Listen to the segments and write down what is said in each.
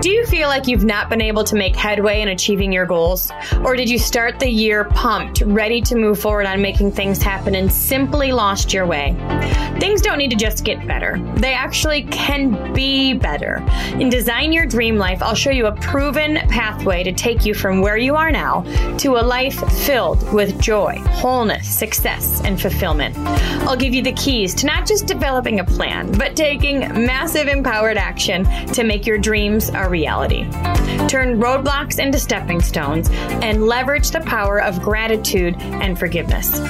Do you feel like you've not been able to make headway in achieving your goals? Or did you start the year pumped, ready to move forward on making things happen and simply lost your way? Things don't need to just get better. They actually can be better. In Design Your Dream Life, I'll show you a proven pathway to take you from where you are now to a life filled with joy, wholeness, success, and fulfillment. I'll give you the keys to not just developing a plan, but taking massive empowered action to make your dreams a reality. Turn roadblocks into stepping stones and leverage the power of gratitude and forgiveness.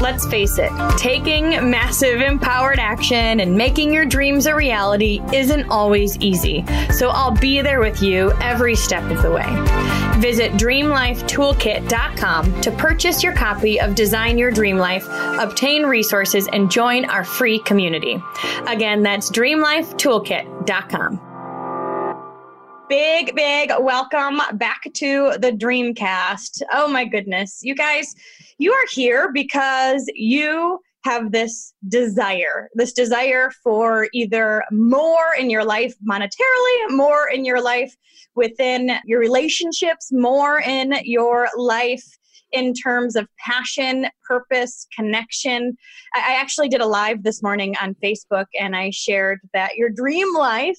Let's face it, taking massive empowered action and making your dreams a reality isn't always easy. So I'll be there with you every step of the way. Visit DreamLifeToolkit.com to purchase your copy of Design Your Dream Life, obtain resources, and join our free community. Again, that's DreamLifeToolkit.com. Big welcome back to the Dreamcast. Oh my goodness. You guys, you are here because you have this desire for either more in your life monetarily, more in your life within your relationships, more in your life in terms of passion, purpose, connection. I actually did a live this morning on Facebook and I shared that your dream life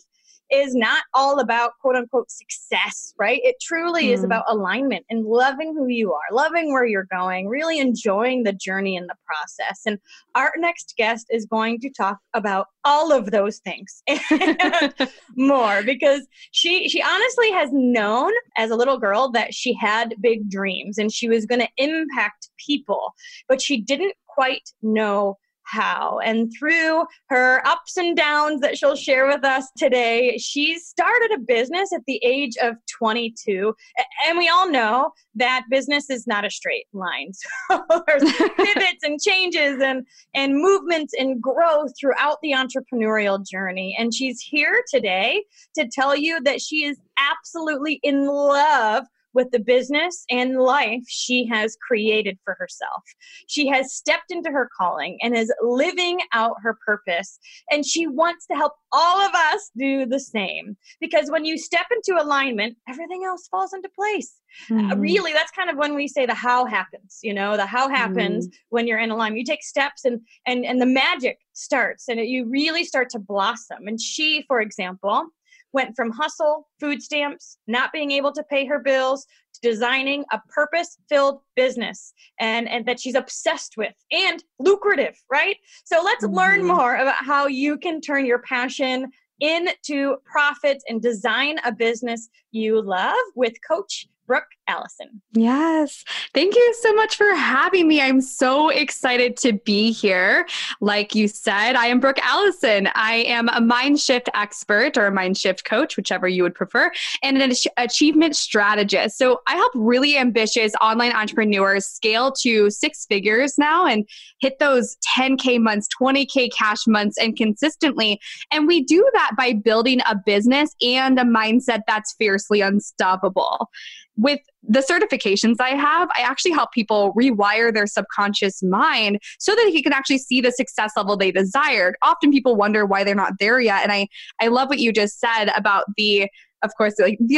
is not all about quote unquote success, right? It truly is about alignment and loving who you are, loving where you're going, really enjoying the journey and the process. And our next guest is going to talk about all of those things and more, because she honestly has known as a little girl that she had big dreams and she was going to impact people, but she didn't quite know how. And through her ups and downs that she'll share with us today, she started a business at the age of 22. And we all know that business is not a straight line. So there's pivots and changes and movements and growth throughout the entrepreneurial journey. And she's here today to tell you that she is absolutely in love with the business and life she has created for herself. She has stepped into her calling and is living out her purpose. And she wants to help all of us do the same. Because when you step into alignment, everything else falls into place. Really, that's kind of when we say the how happens, you know, the how happens when you're in alignment. You take steps and the magic starts and you really start to blossom. And she, for example, went from hustle, food stamps, not being able to pay her bills, to designing a purpose-filled business and that she's obsessed with and lucrative, right? So let's learn more about how you can turn your passion into profits and design a business you love with Coach Brooke Allison. Yes. Thank you so much for having me. I'm so excited to be here. Like you said, I am Brooke Allison. I am a mind shift expert or a mind shift coach, whichever you would prefer, and an achievement strategist. So I help really ambitious online entrepreneurs scale to 6 figures now and hit those 10K months, 20K cash months, and consistently. And we do that by building a business and a mindset that's fiercely unstoppable. With the certifications I have, I actually help people rewire their subconscious mind so that he can actually see the success level they desired. Often people wonder why they're not there yet. And I love what you just said about the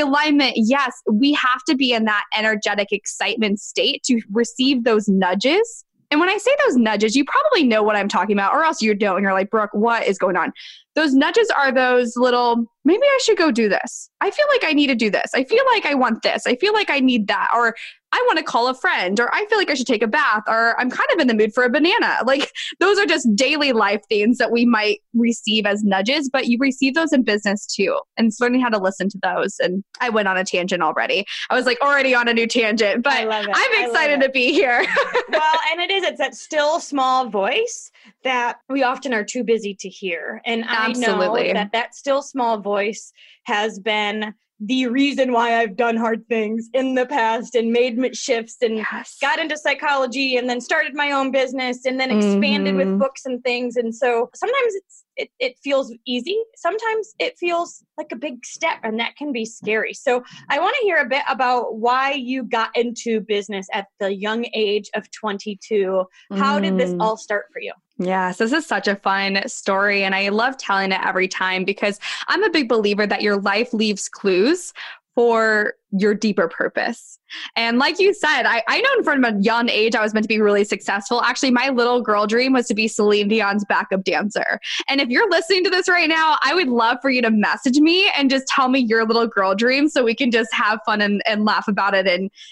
alignment. Yes, we have to be in that energetic excitement state to receive those nudges. And when I say those nudges, you probably know what I'm talking about, or else you don't. And you're like, Brooke, what is going on? Those nudges are those little, maybe I should go do this. I feel like I need to do this. I feel like I want this. I feel like I need that. Or I want to call a friend, or I feel like I should take a bath, or I'm kind of in the mood for a banana. Like those are just daily life things that we might receive as nudges, but you receive those in business too. And it's learning how to listen to those. And I went on a tangent already. I was like already on a new tangent, but I'm excited to be here. Well, and it's that still small voice that we often are too busy to hear. And I know that still small voice has been the reason why I've done hard things in the past and made shifts and got into psychology and then started my own business and then expanded with books and things. And so sometimes it's it feels easy. Sometimes it feels like a big step, and that can be scary. So I want to hear a bit about why you got into business at the young age of 22. How did this all start for you? Yes, this is such a fun story, and I love telling it every time because I'm a big believer that your life leaves clues for your deeper purpose. And like you said, I know from a young age, I was meant to be really successful. Actually, my little girl dream was to be Celine Dion's backup dancer. And if you're listening to this right now, I would love for you to message me and just tell me your little girl dream so we can just have fun and laugh about it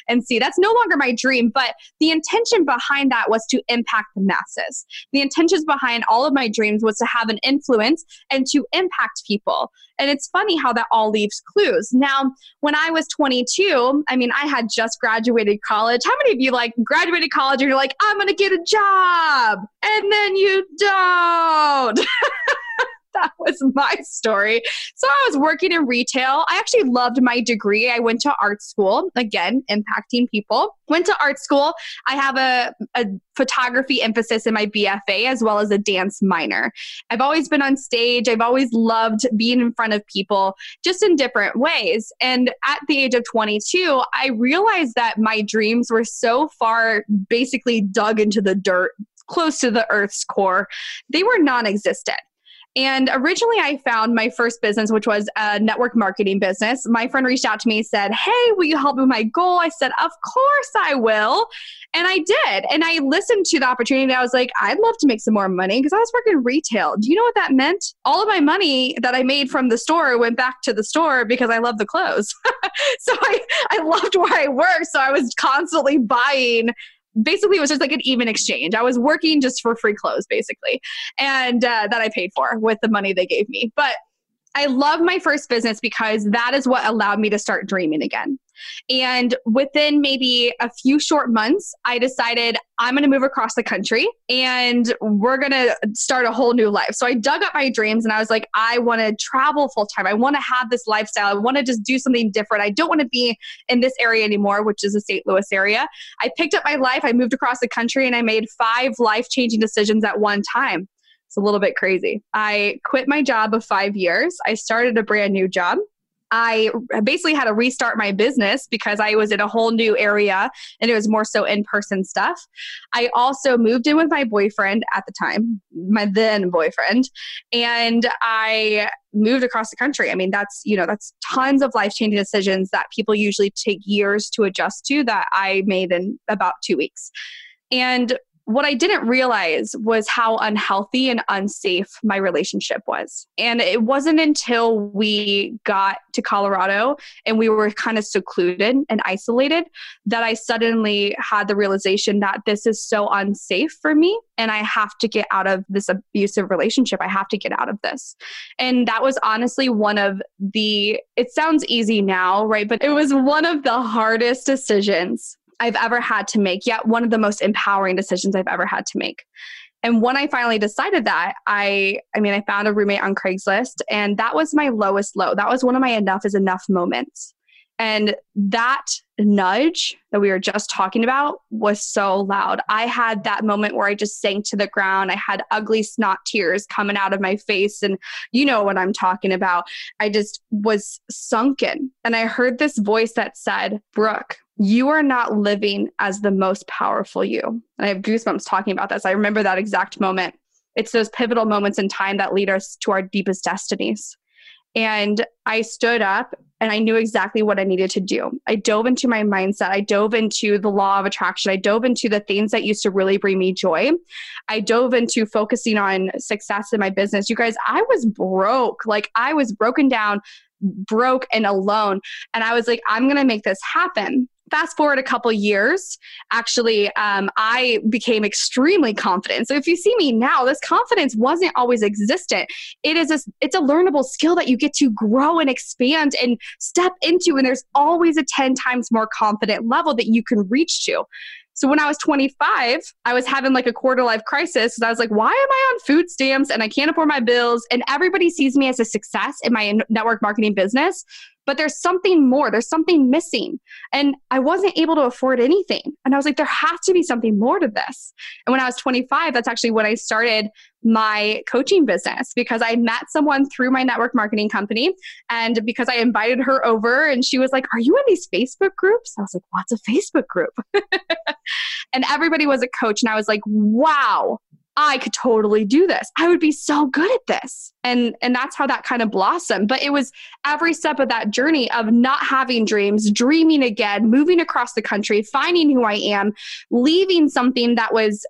and see. That's no longer my dream, but the intention behind that was to impact the masses. The intentions behind all of my dreams was to have an influence and to impact people. And it's funny how that all leaves clues. Now, when I was 22, I mean, I had just graduated college. How many of you like graduated college and you're like, I'm going to get a job, and then you don't? That was my story. So I was working in retail. I actually loved my degree. I went to art school, again, impacting people. Went to art school. I have a photography emphasis in my BFA as well as a dance minor. I've always been on stage. I've always loved being in front of people just in different ways. And at the age of 22, I realized that my dreams were so far basically dug into the dirt, close to the earth's core. They were non-existent. And originally I found my first business, which was a network marketing business. My friend reached out to me and said, hey, will you help me with my goal? I said, of course I will. And I did. And I listened to the opportunity. And I was like, I'd love to make some more money because I was working retail. Do you know what that meant? All of my money that I made from the store went back to the store because I love the clothes. So I loved where I worked. So I was constantly buying. Basically, it was just like an even exchange. I was working just for free clothes, basically, and that I paid for with the money they gave me. But I love my first business because that is what allowed me to start dreaming again. And within maybe a few short months, I decided I'm going to move across the country and we're going to start a whole new life. So I dug up my dreams and I was like, I want to travel full time. I want to have this lifestyle. I want to just do something different. I don't want to be in this area anymore, which is the St. Louis area. I picked up my life. I moved across the country and I made 5 life-changing decisions at one time. It's a little bit crazy. I quit my job of 5 years. I started a brand new job. I basically had to restart my business because I was in a whole new area and it was more so in-person stuff. I also moved in with my boyfriend at the time, my then boyfriend, and I moved across the country. I mean, that's tons of life-changing decisions that people usually take years to adjust to that I made in about 2 weeks. And what I didn't realize was how unhealthy and unsafe my relationship was. And it wasn't until we got to Colorado and we were kind of secluded and isolated that I suddenly had the realization that this is so unsafe for me and I have to get out of this abusive relationship. I have to get out of this. And that was honestly it sounds easy now, right? But it was one of the hardest decisions I've ever had to make, yet one of the most empowering decisions I've ever had to make. And when I finally decided that, I found a roommate on Craigslist, and that was my lowest low. That was one of my enough is enough moments. And that nudge that we were just talking about was so loud. I had that moment where I just sank to the ground. I had ugly snot tears coming out of my face. And you know what I'm talking about. I just was sunken. And I heard this voice that said, Brooke, you are not living as the most powerful you. And I have goosebumps talking about this. I remember that exact moment. It's those pivotal moments in time that lead us to our deepest destinies. And I stood up and I knew exactly what I needed to do. I dove into my mindset. I dove into the law of attraction. I dove into the things that used to really bring me joy. I dove into focusing on success in my business. You guys, I was broke. Like I was broken down, broke and alone. And I was like, I'm going to make this happen. Fast forward a couple years, actually, I became extremely confident. So if you see me now, this confidence wasn't always existent. It's a learnable skill that you get to grow and expand and step into. And there's always a 10 times more confident level that you can reach to. So when I was 25, I was having like a quarter life crisis because I was like, why am I on food stamps and I can't afford my bills? And everybody sees me as a success in my network marketing business. But there's something more. There's something missing. And I wasn't able to afford anything. And I was like, there has to be something more to this. And when I was 25, that's actually when I started my coaching business, because I met someone through my network marketing company, and because I invited her over and she was like, "Are you in these Facebook groups?" I was like, "What's a Facebook group?" And everybody was a coach. And I was like, wow, I could totally do this. I would be so good at this. And that's how that kind of blossomed. But it was every step of that journey of not having dreams, dreaming again, moving across the country, finding who I am, leaving something that was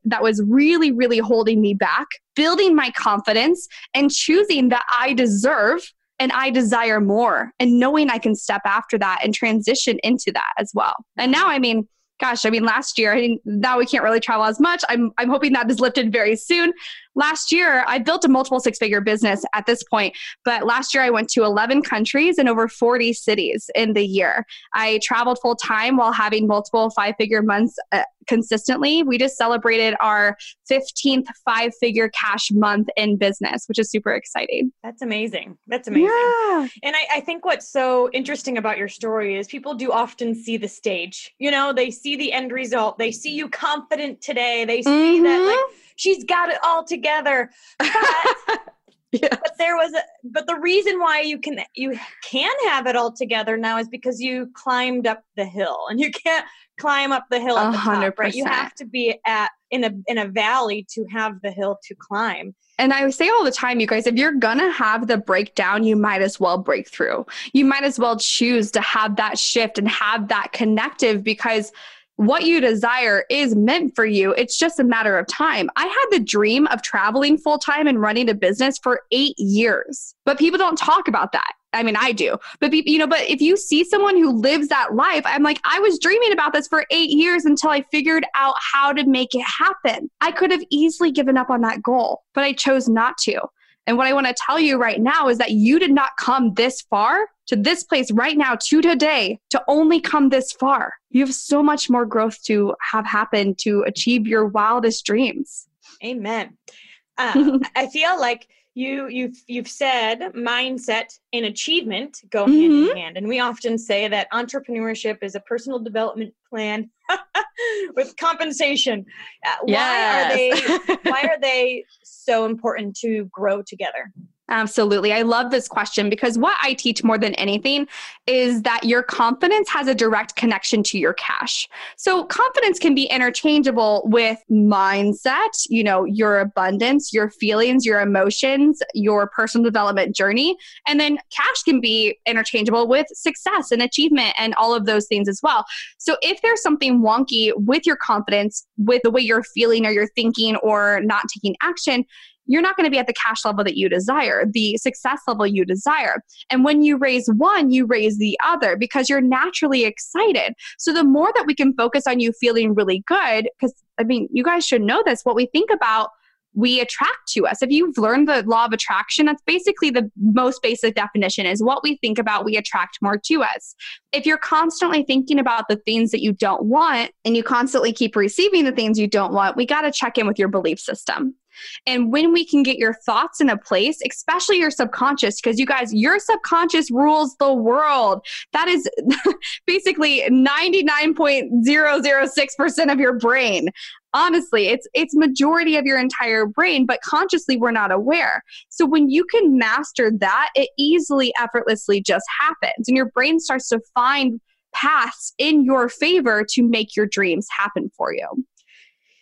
really, really holding me back, building my confidence, and choosing that I deserve and I desire more, and knowing I can step after that and transition into that as well. And now, last year, now we can't really travel as much. I'm hoping that is lifted very soon. Last year, I built a multiple six-figure business at this point, but last year I went to 11 countries and over 40 cities in the year. I traveled full-time while having multiple five-figure months consistently. We just celebrated our 15th five-figure cash month in business, which is super exciting. That's amazing. Yeah. And I think what's so interesting about your story is people do often see the stage. You know, they see the end result. They see you confident today. They see that she's got it all together. But, but the reason why you can have it all together now is because you climbed up the hill, and you can't climb up the hill at the top, right? You have to be in a valley to have the hill to climb. And I say all the time, you guys, if you're going to have the breakdown, you might as well break through. You might as well choose to have that shift and have that connective, because what you desire is meant for you. It's just a matter of time. I had the dream of traveling full-time and running a business for 8 years, but people don't talk about that. I mean, I do, but but if you see someone who lives that life, I'm like, I was dreaming about this for 8 years until I figured out how to make it happen. I could have easily given up on that goal, but I chose not to. And what I want to tell you right now is that you did not come this far to this place right now, to today, to only come this far. You have so much more growth to have happen to achieve your wildest dreams. Amen. I feel like you've said mindset and achievement go hand in hand. And we often say that entrepreneurship is a personal development plan with compensation. Why are they so important to grow together? Absolutely. I love this question, because what I teach more than anything is that your confidence has a direct connection to your cash. So confidence can be interchangeable with mindset, your abundance, your feelings, your emotions, your personal development journey. And then cash can be interchangeable with success and achievement and all of those things as well. So if there's something wonky with your confidence, with the way you're feeling or you're thinking or not taking action, you're not going to be at the cash level that you desire, the success level you desire. And when you raise one, you raise the other, because you're naturally excited. So the more that we can focus on you feeling really good, because you guys should know this, what we think about, we attract to us. If you've learned the law of attraction, that's basically the most basic definition, is what we think about, we attract more to us. If you're constantly thinking about the things that you don't want, and you constantly keep receiving the things you don't want, we got to check in with your belief system. And when we can get your thoughts in a place, especially your subconscious, because you guys, your subconscious rules the world. That is basically 99.006% of your brain. Honestly, it's majority of your entire brain, but consciously we're not aware. So when you can master that, it easily, effortlessly just happens. And your brain starts to find paths in your favor to make your dreams happen for you.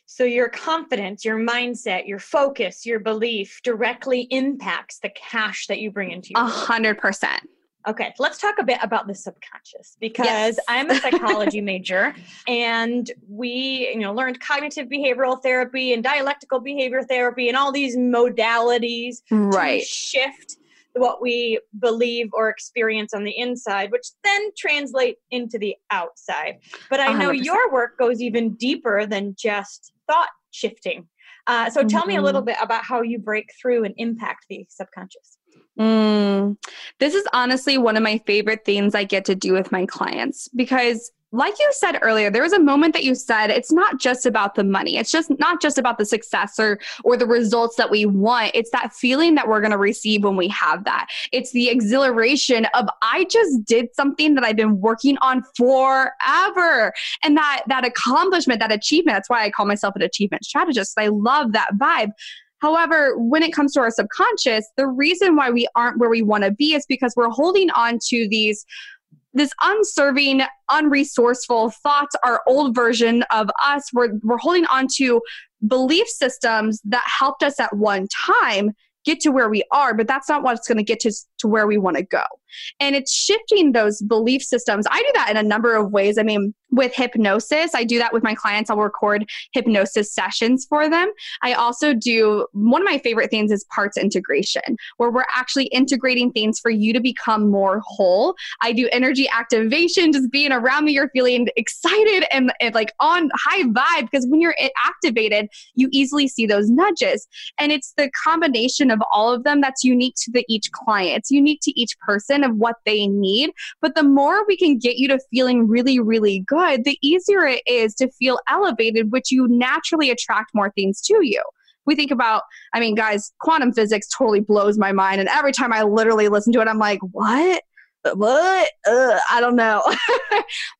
So your confidence, your mindset, your focus, your belief directly impacts the cash that you bring into your life. 100%. Okay. Let's talk a bit about the subconscious, because I'm a psychology major, and we, learned cognitive behavioral therapy and dialectical behavior therapy and all these modalities to shift what we believe or experience on the inside, which then translate into the outside. But I know 100%. Your work goes even deeper than just thought shifting. So tell me a little bit about how you break through and impact the subconscious. This is honestly one of my favorite things I get to do with my clients, because like you said earlier, there was a moment that you said, it's not just about the money. It's just not just about the success or the results that we want. It's that feeling that we're going to receive when we have that. It's the exhilaration of, I just did something that I've been working on forever. And that accomplishment, that achievement, that's why I call myself an achievement strategist. I love that vibe. However, when it comes to our subconscious, the reason why we aren't where we want to be is because we're holding on to this unserving, unresourceful thoughts, our old version of us. We're holding on to belief systems that helped us at one time get to where we are, but that's not what's going to get to where we want to go. And it's shifting those belief systems. I do that in a number of ways. I mean, with hypnosis, I do that with my clients. I'll record hypnosis sessions for them. I also do, one of my favorite things is parts integration, where we're actually integrating things for you to become more whole. I do energy activation, just being around me, you're feeling excited and like on high vibe, because when you're activated, you easily see those nudges. And it's the combination of all of them that's unique to each client. It's unique to each person of what they need. But the more we can get you to feeling really, really good, the easier it is to feel elevated, which you naturally attract more things to you. We think about, I mean, guys, quantum physics totally blows my mind. And every time I literally listen to it, I'm like, what? I don't know.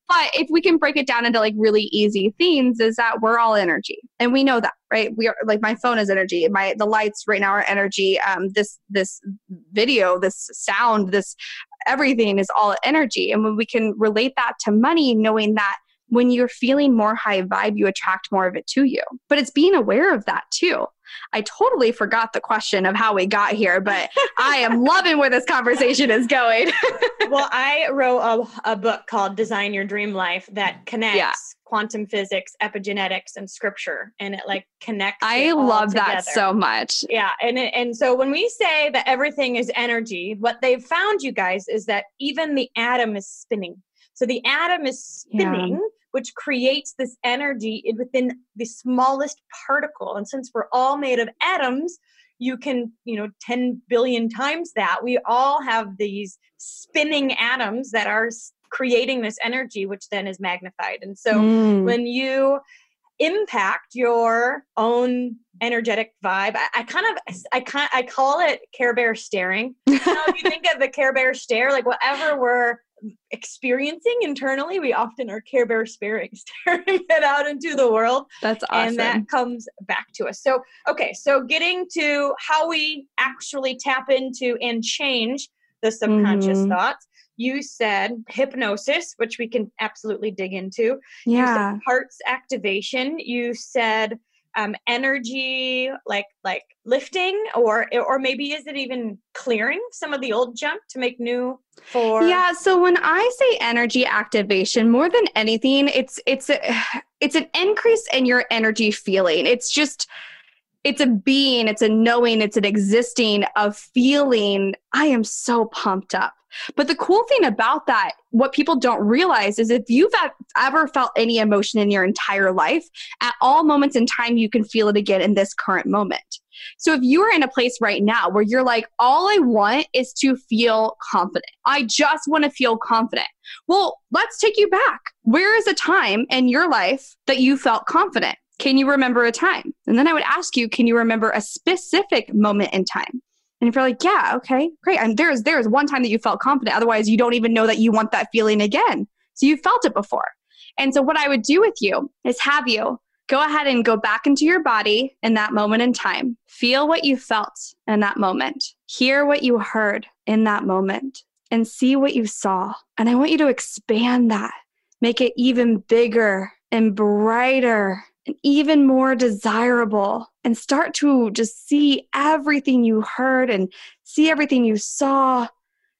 But if we can break it down into like really easy things, is that we're all energy, and we know that, right? We are, like, my phone is energy. The lights right now are energy. This video, this sound, this everything is all energy. And when we can relate that to money, knowing that when you're feeling more high vibe, you attract more of it to you. But it's being aware of that too. I totally forgot the question of how we got here, but I am loving where this conversation is going. Well, I wrote a book called Design Your Dream Life that connects quantum physics, epigenetics, and scripture. And it like connects. I love that so much. Yeah. And so when we say that everything is energy, what they've found, you guys, is that even the atom is spinning. So the atom is spinning, which creates this energy within the smallest particle. And since we're all made of atoms, you can, 10 billion times that, we all have these spinning atoms that are creating this energy, which then is magnified. And so when you impact your own energetic vibe, I call it Care Bear staring. So if you think of the Care Bear stare, like whatever we're experiencing internally, we often are Care Bear staring it out into the world. That's awesome. And that comes back to us. So, okay. So getting to how we actually tap into and change the subconscious thoughts, you said hypnosis, which we can absolutely dig into. Yeah. You said parts activation. You said energy, like lifting, or maybe is it even clearing some of the old junk to make new for? Yeah. So when I say energy activation, more than anything, it's an increase in your energy feeling. It's a being, it's a knowing, it's an existing of feeling. I am so pumped up. But the cool thing about that, what people don't realize is if you've ever felt any emotion in your entire life, at all moments in time, you can feel it again in this current moment. So if you are in a place right now where you're like, all I want is to feel confident. I just want to feel confident. Well, let's take you back. Where is a time in your life that you felt confident? Can you remember a time? And then I would ask you, can you remember a specific moment in time? And if you're like, yeah, okay, great. And there's one time that you felt confident. Otherwise, you don't even know that you want that feeling again. So you felt it before. And so what I would do with you is have you go ahead and go back into your body in that moment in time. Feel what you felt in that moment. Hear what you heard in that moment and see what you saw. And I want you to expand that. Make it even bigger and brighter and even more desirable, and start to just see everything you heard and see everything you saw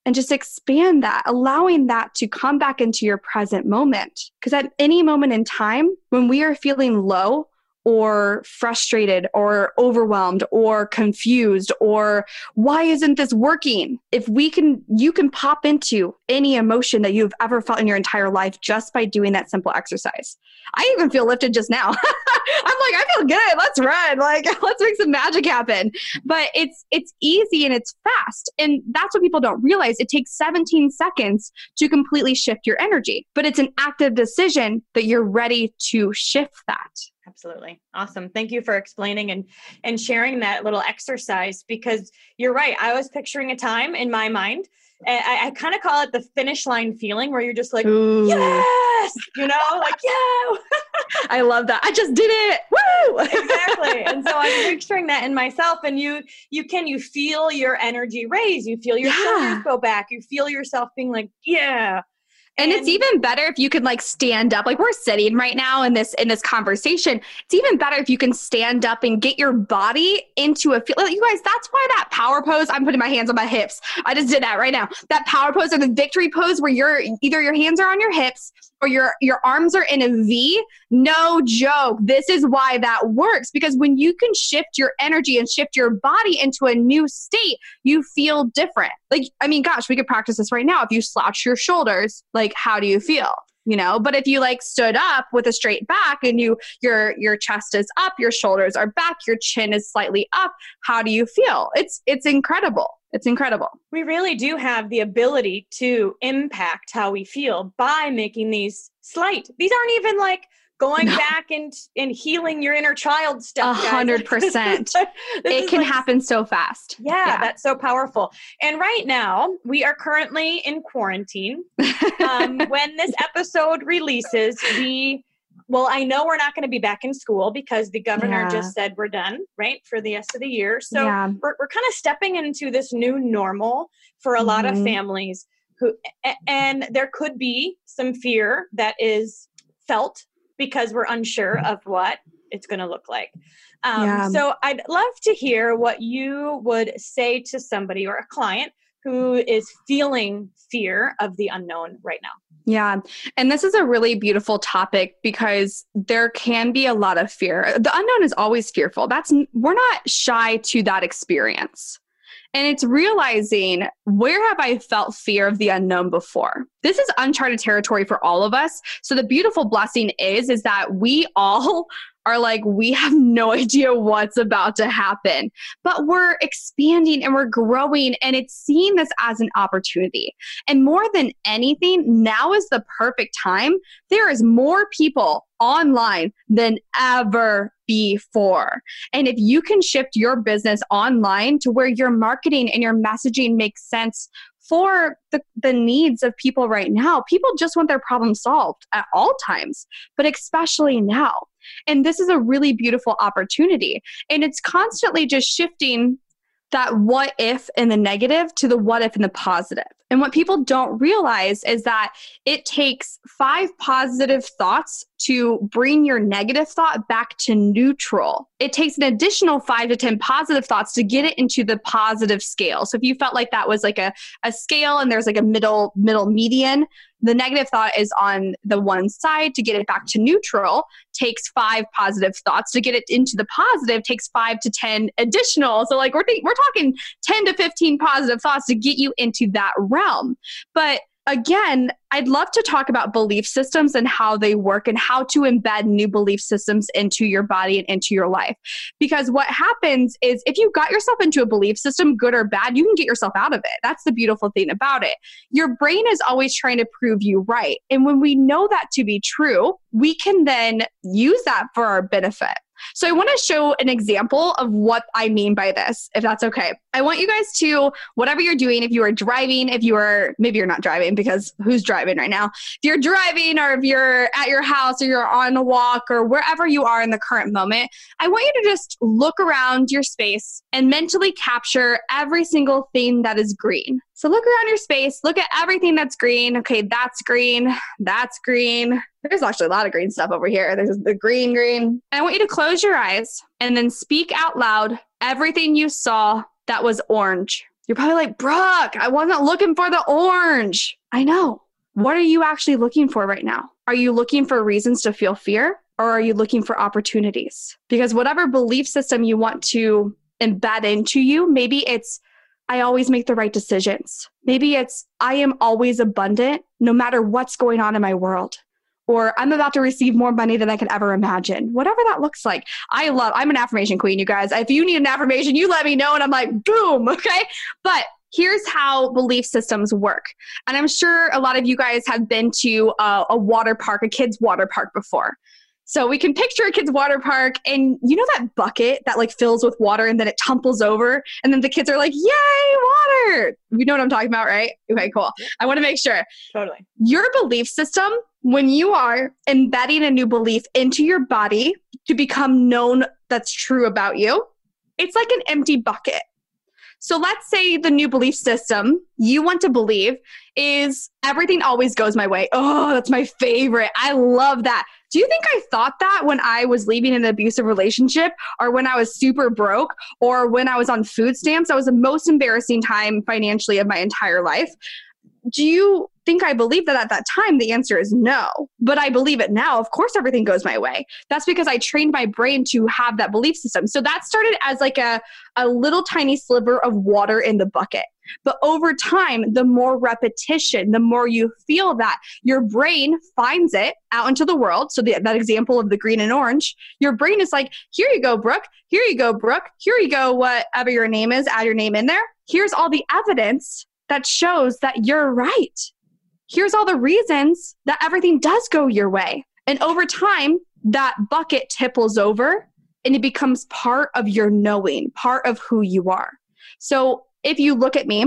and just expand that, allowing that to come back into your present moment. Because at any moment in time, when we are feeling low or frustrated or overwhelmed or confused or why isn't this working? If you can pop into any emotion that you've ever felt in your entire life just by doing that simple exercise. I even feel lifted just now. I'm like, I feel good. Let's run. Like, let's make some magic happen. But it's easy and it's fast. And that's what people don't realize. It takes 17 seconds to completely shift your energy, but it's an active decision that you're ready to shift that. Absolutely. Awesome. Thank you for explaining and sharing that little exercise, because you're right. I was picturing a time in my mind. I kind of call it the finish line feeling, where you're just like, Ooh. Yes, like, yeah. I love that. I just did it. Woo! Exactly. And so I'm picturing that in myself. And you feel your energy raise. You feel your shoulders go back. You feel yourself being like, yeah. And it's even better if you can stand up, we're sitting right now in this conversation. It's even better if you can stand up and get your body into a feel. You guys, that's why that power pose, I'm putting my hands on my hips. I just did that right now. That power pose or the victory pose where you're either your hands are on your hips or your arms are in a V. No joke. This is why that works, because when you can shift your energy and shift your body into a new state, you feel different. We could practice this right now. If you slouch your shoulders, how do you feel? But if you stood up with a straight back and your chest is up, your shoulders are back, your chin is slightly up, how do you feel? It's incredible. It's incredible. We really do have the ability to impact how we feel by making these slight. These aren't even going back and healing your inner child stuff. 100%. It can happen so fast. Yeah, that's so powerful. And right now we are currently in quarantine. When this episode releases, I know we're not going to be back in school because the governor just said we're done, right, for the rest of the year. So we're kind of stepping into this new normal for a lot of families and there could be some fear that is felt because we're unsure of what it's going to look like. So I'd love to hear what you would say to somebody or a client who is feeling fear of the unknown right now. Yeah. And this is a really beautiful topic because there can be a lot of fear. The unknown is always fearful. We're not shy to that experience. And it's realizing, where have I felt fear of the unknown before? This is uncharted territory for all of us. So the beautiful blessing is that we all are we have no idea what's about to happen, but we're expanding and we're growing, and it's seeing this as an opportunity. And more than anything, now is the perfect time. There is more people online than ever before. And if you can shift your business online to where your marketing and your messaging makes sense for the needs of people right now, people just want their problem solved at all times, but especially now. And this is a really beautiful opportunity. And it's constantly just shifting that what if in the negative to the what if in the positive. And what people don't realize is that it takes 5 positive thoughts to bring your negative thought back to neutral. It takes an additional 5 to 10 positive thoughts to get it into the positive scale. So if you felt like that was a scale and there's a middle median, the negative thought is on the one side to get it back to neutral, takes 5 positive thoughts to get it into the positive, takes 5 to 10 additional. So we're talking 10 to 15 positive thoughts to get you into that realm. But again, I'd love to talk about belief systems and how they work and how to embed new belief systems into your body and into your life. Because what happens is if you got yourself into a belief system, good or bad, you can get yourself out of it. That's the beautiful thing about it. Your brain is always trying to prove you right. And when we know that to be true, we can then use that for our benefit. So I want to show an example of what I mean by this, if that's okay. I want you guys to, whatever you're doing, if you are driving, maybe you're not driving because who's driving right now? If you're driving or if you're at your house or you're on a walk or wherever you are in the current moment, I want you to just look around your space and mentally capture every single thing that is green. So look around your space, look at everything that's green. Okay, that's green, that's green. There's actually a lot of green stuff over here. There's the green. And I want you to close your eyes and then speak out loud everything you saw that was orange. You're probably like, Brooke, I wasn't looking for the orange. I know. What are you actually looking for right now? Are you looking for reasons to feel fear, or are you looking for opportunities? Because whatever belief system you want to embed into you, maybe it's, I always make the right decisions. Maybe it's, I am always abundant no matter what's going on in my world. Or I'm about to receive more money than I could ever imagine. Whatever that looks like. I'm an affirmation queen, you guys. If you need an affirmation, you let me know and I'm like, boom, okay? But here's how belief systems work. And I'm sure a lot of you guys have been to a water park, a kid's water park before. So we can picture a kid's water park, and you know that bucket that like fills with water and then it tumbles over and then the kids are like, yay, water. You know what I'm talking about, right? Okay, cool. I want to make sure. Totally. Your belief system, when you are embedding a new belief into your body to become known that's true about you, it's like an empty bucket. So let's say the new belief system you want to believe is everything always goes my way. Oh, that's my favorite. I love that. Do you think I thought that when I was leaving an abusive relationship or when I was super broke or when I was on food stamps? That was the most embarrassing time financially of my entire life. Do you think I believed that at that time? The answer is no, but I believe it now. Of course, everything goes my way. That's because I trained my brain to have that belief system. So that started as like a little tiny sliver of water in the bucket. But over time, the more repetition, the more you feel that, your brain finds it out into the world. So that example of the green and orange, your brain is like, here you go, Brooke. Here you go, Brooke. Here you go, whatever your name is, add your name in there. Here's all the evidence that shows that you're right. Here's all the reasons that everything does go your way. And over time, that bucket tipples over and it becomes part of your knowing, part of who you are. So if you look at me,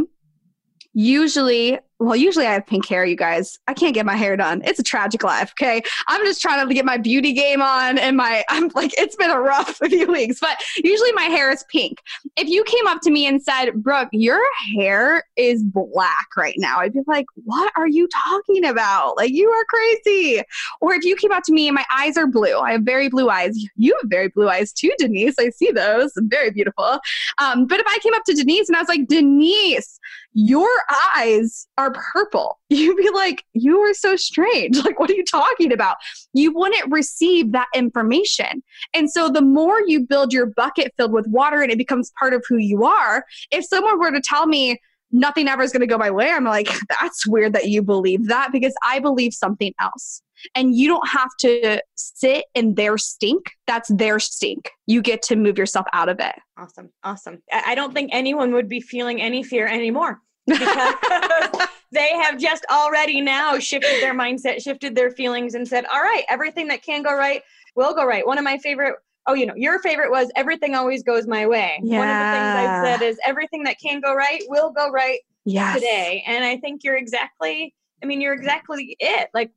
usually I have pink hair, you guys. I can't get my hair done. It's a tragic life, okay? I'm just trying to get my beauty game on and it's been a rough few weeks, but usually my hair is pink. If you came up to me and said, Brooke, your hair is black right now, I'd be like, what are you talking about? Like, you are crazy. Or if you came up to me and my eyes are blue, I have very blue eyes. You have very blue eyes too, Denise. I see those. Very beautiful. But if I came up to Denise and I was like, Denise, your eyes are purple, you'd be like, you are so strange. Like, what are you talking about? You wouldn't receive that information. And so the more you build your bucket filled with water and it becomes part of who you are, if someone were to tell me nothing ever is going to go my way, I'm like, that's weird that you believe that, because I believe something else. And you don't have to sit in their stink. That's their stink. You get to move yourself out of it. Awesome. Awesome. I don't think anyone would be feeling any fear anymore, because they have just already now shifted their mindset, shifted their feelings, and said, all right, everything that can go right will go right. One of my favorite, your favorite was everything always goes my way. Yeah. One of the things I said is everything that can go right will go right today. And I think you're exactly it. Like,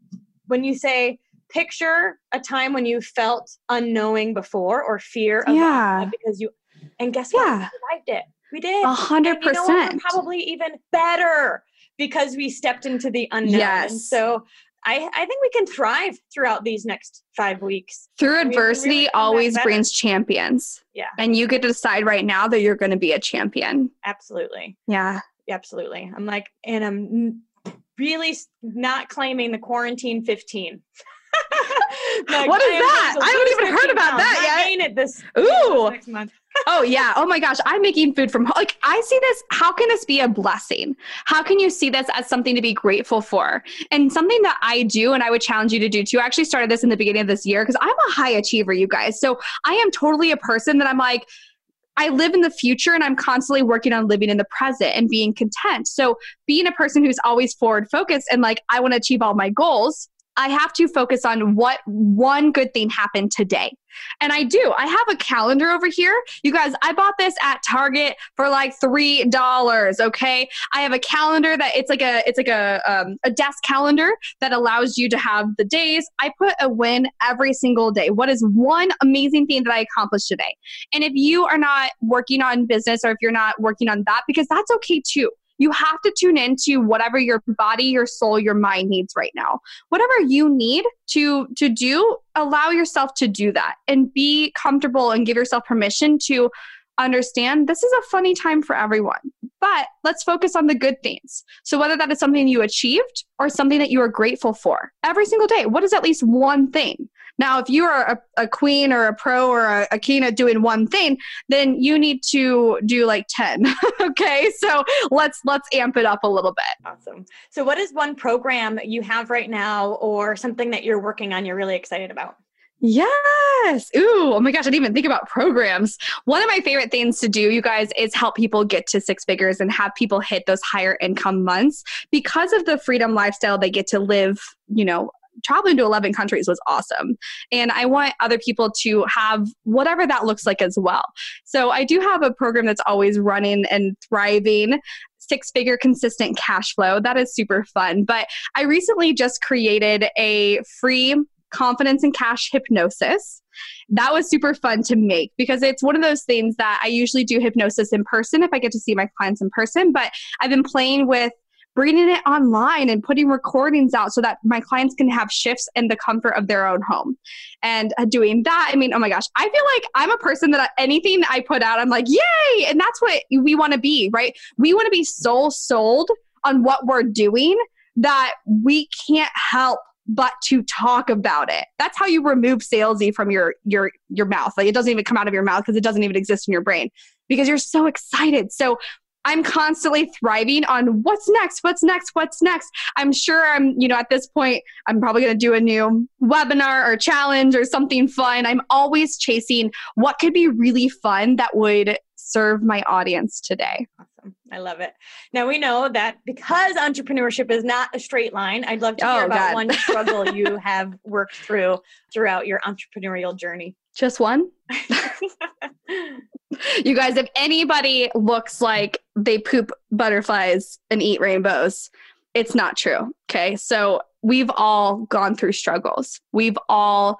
when you say, picture a time when you felt unknowing before or fear of that, because you, and guess what? Yeah. We survived it. We did. 100%. And probably even better because we stepped into the unknown. Yes. And so I think we can thrive throughout these next 5 weeks. Through adversity really always brings champions. Yeah. And you get to decide right now that you're going to be a champion. Absolutely. Yeah. Absolutely. I'm like, and I'm really not claiming the quarantine 15. Like, what is that? I haven't even heard about that yet. I made it this next month. Oh yeah. Oh my gosh. I'm making food from home. Like, I see this. How can this be a blessing? How can you see this as something to be grateful for? And something that I do, and I would challenge you to do too. I actually started this in the beginning of this year because I'm a high achiever, you guys. So I am totally a person that I'm like, I live in the future and I'm constantly working on living in the present and being content. So being a person who's always forward focused and like, I want to achieve all my goals, I have to focus on what one good thing happened today. And I do. I have a calendar over here. You guys, I bought this at Target for like $3. Okay. I have a calendar that it's like a desk calendar that allows you to have the days. I put a win every single day. What is one amazing thing that I accomplished today? And if you are not working on business, or if you're not working on that, because that's okay too. You have to tune into whatever your body, your soul, your mind needs right now. Whatever you need to do, allow yourself to do that and be comfortable and give yourself permission to understand this is a funny time for everyone, but let's focus on the good things. So whether that is something you achieved or something that you are grateful for every single day, what is at least one thing? Now, if you are a queen or a pro or a king at doing one thing, then you need to do like 10. Okay. So let's amp it up a little bit. Awesome. So what is one program you have right now or something that you're working on you're really excited about? Yes. Ooh, oh my gosh. I didn't even think about programs. One of my favorite things to do, you guys, is help people get to six figures and have people hit those higher income months because of the freedom lifestyle they get to live, traveling to 11 countries was awesome. And I want other people to have whatever that looks like as well. So I do have a program that's always running and thriving, 6-figure consistent cash flow. That is super fun. But I recently just created a free confidence and cash hypnosis. That was super fun to make because it's one of those things that I usually do hypnosis in person if I get to see my clients in person, but I've been playing with bringing it online and putting recordings out so that my clients can have shifts in the comfort of their own home. And doing that, I mean, oh my gosh, I feel like I'm a person that anything I put out, I'm like, yay! And that's what we want to be, right? We want to be so sold on what we're doing that we can't help but to talk about it. That's how you remove salesy from your mouth. Like, it doesn't even come out of your mouth because it doesn't even exist in your brain because you're so excited. So I'm constantly thriving on what's next, what's next, what's next. I'm sure I'm, you know, at this point, I'm probably going to do a new webinar or challenge or something fun. I'm always chasing what could be really fun that would serve my audience today. Awesome. I love it. Now we know that because entrepreneurship is not a straight line, I'd love to hear about one struggle you have worked through throughout your entrepreneurial journey. Just one? You guys, if anybody looks like they poop butterflies and eat rainbows, it's not true. Okay. So we've all gone through struggles. We've all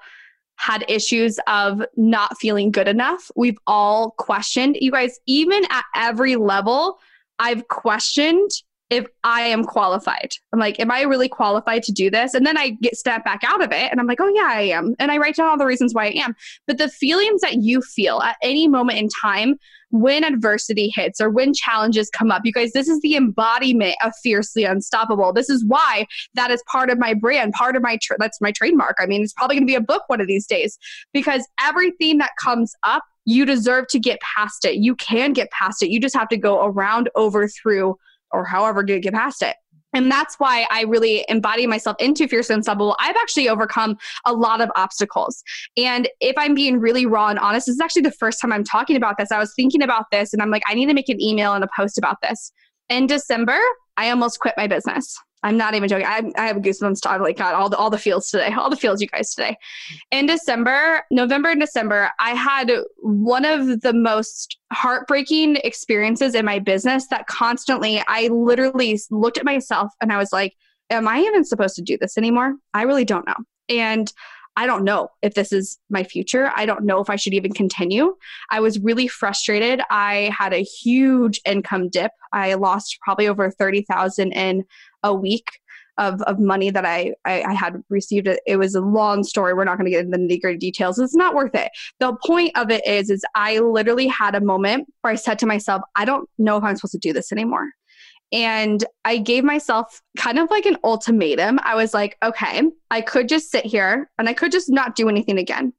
had issues of not feeling good enough. We've all questioned. You guys, even at every level, I've questioned if I am qualified. I'm like, am I really qualified to do this? And then I get step back out of it and I'm like, oh yeah, I am. And I write down all the reasons why I am. But the feelings that you feel at any moment in time when adversity hits or when challenges come up, you guys, this is the embodiment of Fiercely Unstoppable. This is why that is part of my brand, part of my, that's my trademark. I mean, it's probably going to be a book one of these days because everything that comes up, you deserve to get past it. You can get past it. You just have to go around, over, through, or however to get past it. And that's why I really embody myself into Fiercely Unstoppable. I've actually overcome a lot of obstacles. And if I'm being really raw and honest, this is actually the first time I'm talking about this. I was thinking about this and I'm like, I need to make an email and a post about this. In December, I almost quit my business. I'm not even joking. I have goosebumps. I'm like, God, all the feels today, all the feels you guys today. In December, November and December, I had one of the most heartbreaking experiences in my business that constantly, I literally looked at myself and I was like, am I even supposed to do this anymore? I really don't know. And I don't know if this is my future. I don't know if I should even continue. I was really frustrated. I had a huge income dip. I lost probably over $30,000 in a week of money that I had received. It was a long story. We're not going to get into the nitty-gritty details. It's not worth it. The point of it is I literally had a moment where I said to myself, I don't know if I'm supposed to do this anymore. And I gave myself kind of like an ultimatum. I was like, okay, I could just sit here and I could just not do anything again.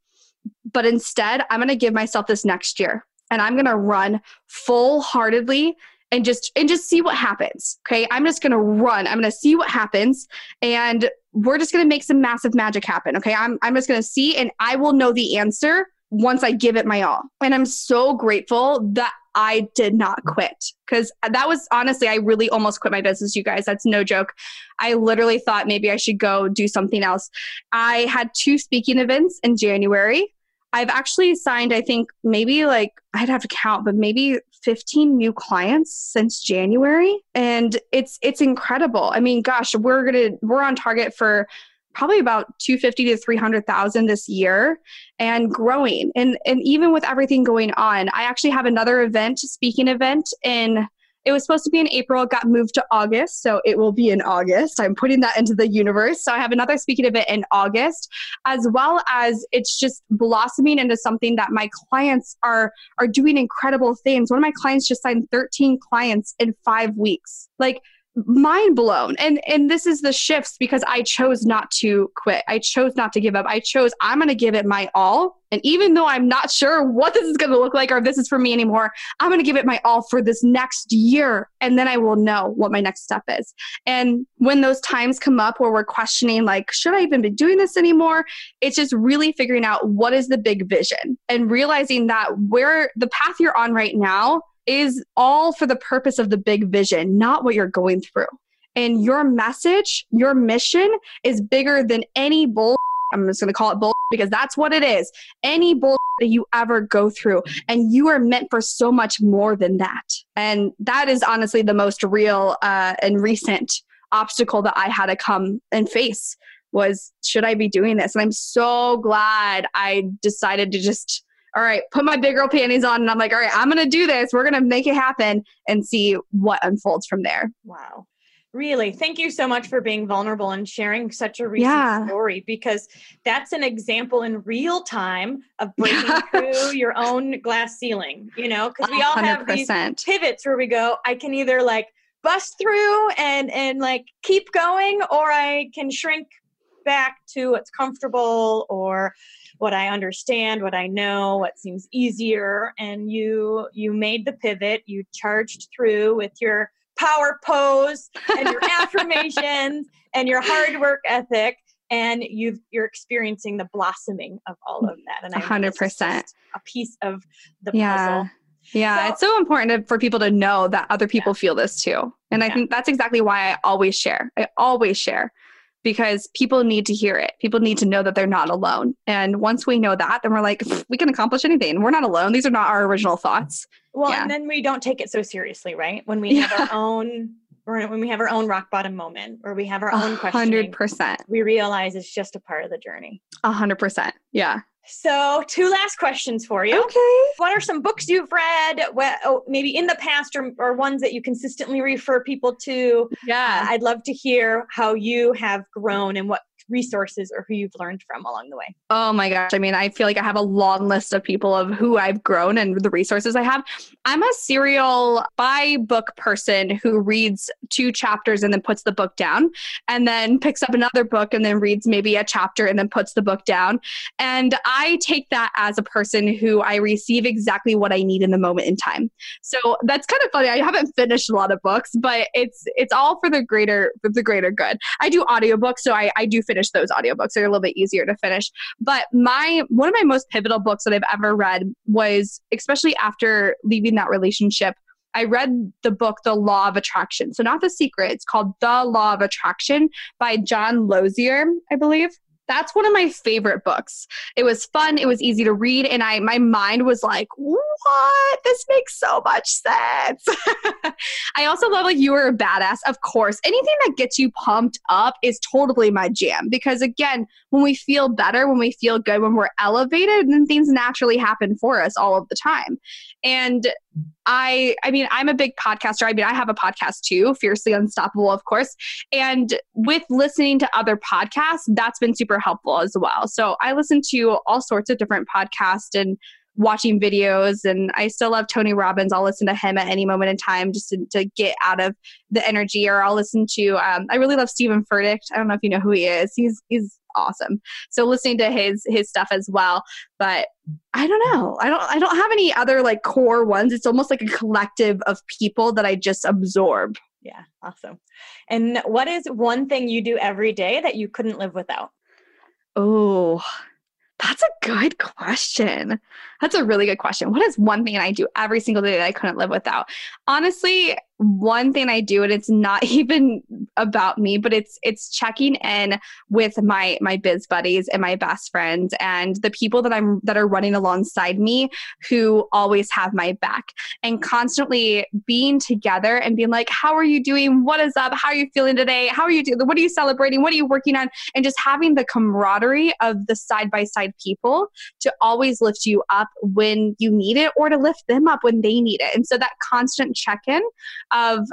But instead, I'm going to give myself this next year and I'm going to run full-heartedly and just see what happens. Okay. I'm just going to run. I'm going to see what happens. And we're just going to make some massive magic happen. Okay. I'm just going to see, and I will know the answer once I give it my all. And I'm so grateful that I did not quit, because that was honestly, I really almost quit my business, you guys. That's no joke. I literally thought maybe I should go do something else. I had 2 speaking events in January. I've actually signed, I think maybe like, I'd have to count, but maybe 15 new clients since January. And it's incredible. I mean, gosh, we're on target for probably about 250 to 300,000 this year and growing. And even with everything going on, I actually have another event, speaking event in, it was supposed to be in April, it got moved to August. So it will be in August. I'm putting that into the universe. So I have another speaking event in August, as well as it's just blossoming into something that my clients are doing incredible things. One of my clients just signed 13 clients in 5 weeks. Like, mind blown. And this is the shifts because I chose not to quit. I chose not to give up. I'm going to give it my all. And even though I'm not sure what this is going to look like or if this is for me anymore, I'm going to give it my all for this next year. And then I will know what my next step is. And when those times come up where we're questioning, like, should I even be doing this anymore? It's just really figuring out what is the big vision and realizing that where the path you're on right now is all for the purpose of the big vision, not what you're going through. and your message, your mission is bigger than any bull. I'm just going to call it bull because that's what it is. Any bull that you ever go through, and you are meant for so much more than that. And that is honestly the most real and recent obstacle that I had to come and face was, should I be doing this? And I'm so glad I decided to just, all right, put my big girl panties on. And I'm like, all right, I'm going to do this. We're going to make it happen and see what unfolds from there. Wow. Really, thank you so much for being vulnerable and sharing such a recent story, because that's an example in real time of breaking through your own glass ceiling, you know, because we all have 100%. These pivots where we go, I can either like bust through and like keep going, or I can shrink back to what's comfortable or what I understand, what I know, what seems easier. And you made the pivot, you charged through with your power pose and your affirmations and your hard work ethic, and you're experiencing the blossoming of all of that. And 100%, a piece of the puzzle. Yeah, so, it's so important for people to know that other people feel this too. And I think that's exactly why I always share. Because people need to hear it. People need to know that they're not alone. And once we know that, then we're like, we can accomplish anything. We're not alone. These are not our original thoughts. Well, and then we don't take it so seriously, right? When we have our own, or when we have our own rock bottom moment, or we have our own questioning, 100%. We realize it's just a part of the journey. 100%. Yeah. So 2 last questions for you. Okay. What are some books you've read, maybe in the past, or ones that you consistently refer people to? Yeah. I'd love to hear how you have grown and what resources or who you've learned from along the way. Oh my gosh. I mean, I feel like I have a long list of people of who I've grown and the resources I have. I'm a serial buy book person who reads 2 chapters and then puts the book down, and then picks up another book and then reads maybe a chapter and then puts the book down. And I take that as a person who I receive exactly what I need in the moment in time. So that's kind of funny. I haven't finished a lot of books, but it's all for the greater good. I do audiobooks, so I do finish those audiobooks. They're a little bit easier to finish. But one of my most pivotal books that I've ever read was, especially after leaving that relationship, I read the book, The Law of Attraction. So not The Secret, it's called The Law of Attraction by John Lozier, I believe. That's one of my favorite books. It was fun. It was easy to read. And my mind was like, what? This makes so much sense. I also love, like, you were a badass. Of course, anything that gets you pumped up is totally my jam. Because again, when we feel better, when we feel good, when we're elevated, then things naturally happen for us all of the time. And I mean, I'm a big podcaster. I mean, I have a podcast too, Fiercely Unstoppable, of course. And with listening to other podcasts, that's been super helpful as well. So I listen to all sorts of different podcasts and watching videos, and I still love Tony Robbins. I'll listen to him at any moment in time just to get out of the energy, or I'll listen to, I really love Stephen Furtick. I don't know if you know who he is. He's awesome. So listening to his stuff as well. But I don't know. I don't have any other like core ones. It's almost like a collective of people that I just absorb. Yeah. Awesome. And what is one thing you do every day that you couldn't live without? Oh, that's a good question. That's a really good question. What is one thing I do every single day that I couldn't live without? Honestly, one thing I do, and it's not even about me, but it's checking in with my biz buddies and my best friends and the people that are running alongside me who always have my back, and constantly being together and being like, how are you doing? What is up? How are you feeling today? How are you doing? What are you celebrating? What are you working on? And just having the camaraderie of the side-by-side people to always lift you up when you need it, or to lift them up when they need it. And so that constant check-in of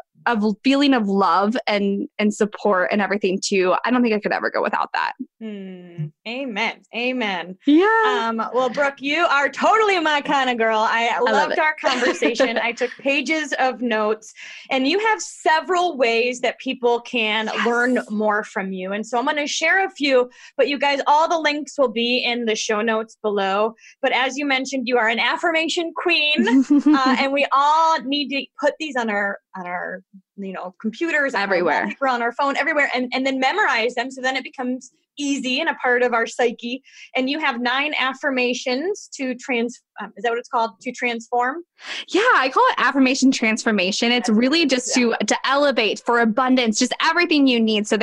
feeling of love and support and everything too. I don't think I could ever go without that. Amen. Amen. Yeah. Well, Brooke, you are totally my kind of girl. I loved our conversation. I took pages of notes, and you have several ways that people can learn more from you. And so I'm going to share a few, but you guys, all the links will be in the show notes below. But as you mentioned, you are an affirmation queen, and we all need to put these on our computers, everywhere, on our phone, everywhere, and then memorize them. So then it becomes easy and a part of our psyche. And you have 9 affirmations to is that what it's called? To transform? Yeah, I call it affirmation transformation. It's really just to elevate for abundance, just everything you need. So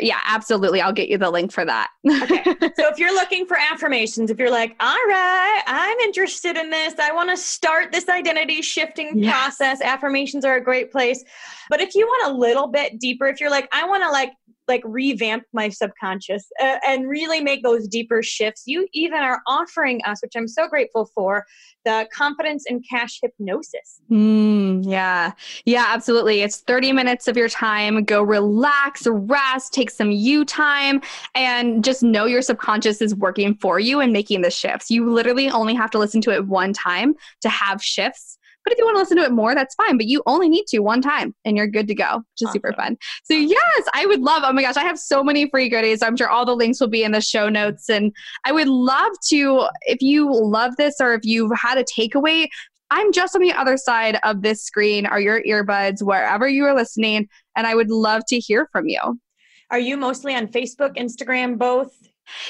yeah, absolutely. I'll get you the link for that. Okay. So if you're looking for affirmations, if you're like, all right, I'm interested in this, I want to start this identity shifting process, affirmations are a great place. But if you want a little bit deeper, if you're like, I want to like revamp my subconscious and really make those deeper shifts. You even are offering us, which I'm so grateful for, the confidence and cash hypnosis. Yeah, absolutely. It's 30 minutes of your time. Go relax, rest, take some you time, and just know your subconscious is working for you and making the shifts. You literally only have to listen to it one time to have shifts. But if you want to listen to it more, that's fine. But you only need to one time and you're good to go, which is super fun. So yes, I would love, oh my gosh, I have so many free goodies. I'm sure all the links will be in the show notes. And I would love to, if you love this or if you've had a takeaway, I'm just on the other side of this screen or your earbuds, wherever you are listening. And I would love to hear from you. Are you mostly on Facebook, Instagram, both?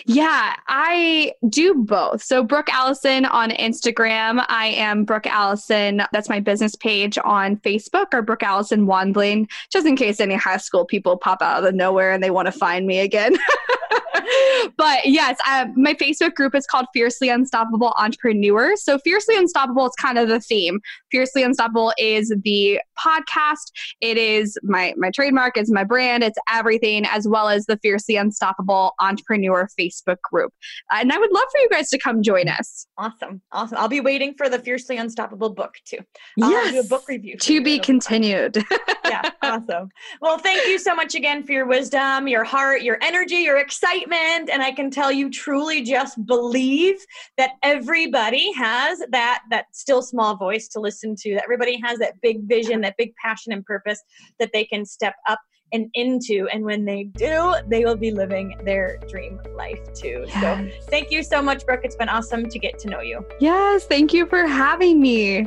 Yeah, I do both. So Brooke Allison on Instagram. I am Brooke Allison. That's my business page on Facebook, or Brooke Allison Wandling, just in case any high school people pop out of the nowhere and they want to find me again. But yes, my Facebook group is called Fiercely Unstoppable Entrepreneurs. So Fiercely Unstoppable is kind of the theme. Fiercely Unstoppable is the podcast. It is my trademark. It's my brand. It's everything, as well as the Fiercely Unstoppable Entrepreneur Facebook group. And I would love for you guys to come join us. Awesome. I'll be waiting for the Fiercely Unstoppable book too. I'll do a book review. To be continued. Yeah. Awesome. Well, thank you so much again for your wisdom, your heart, your energy, your excitement. And I can tell you truly just believe that everybody has that still small voice to listen to, that everybody has that big vision, that big passion and purpose that they can step up and into. And when they do, they will be living their dream life too. Yes. So thank you so much, Brooke. It's been awesome to get to know you. Yes. Thank you for having me.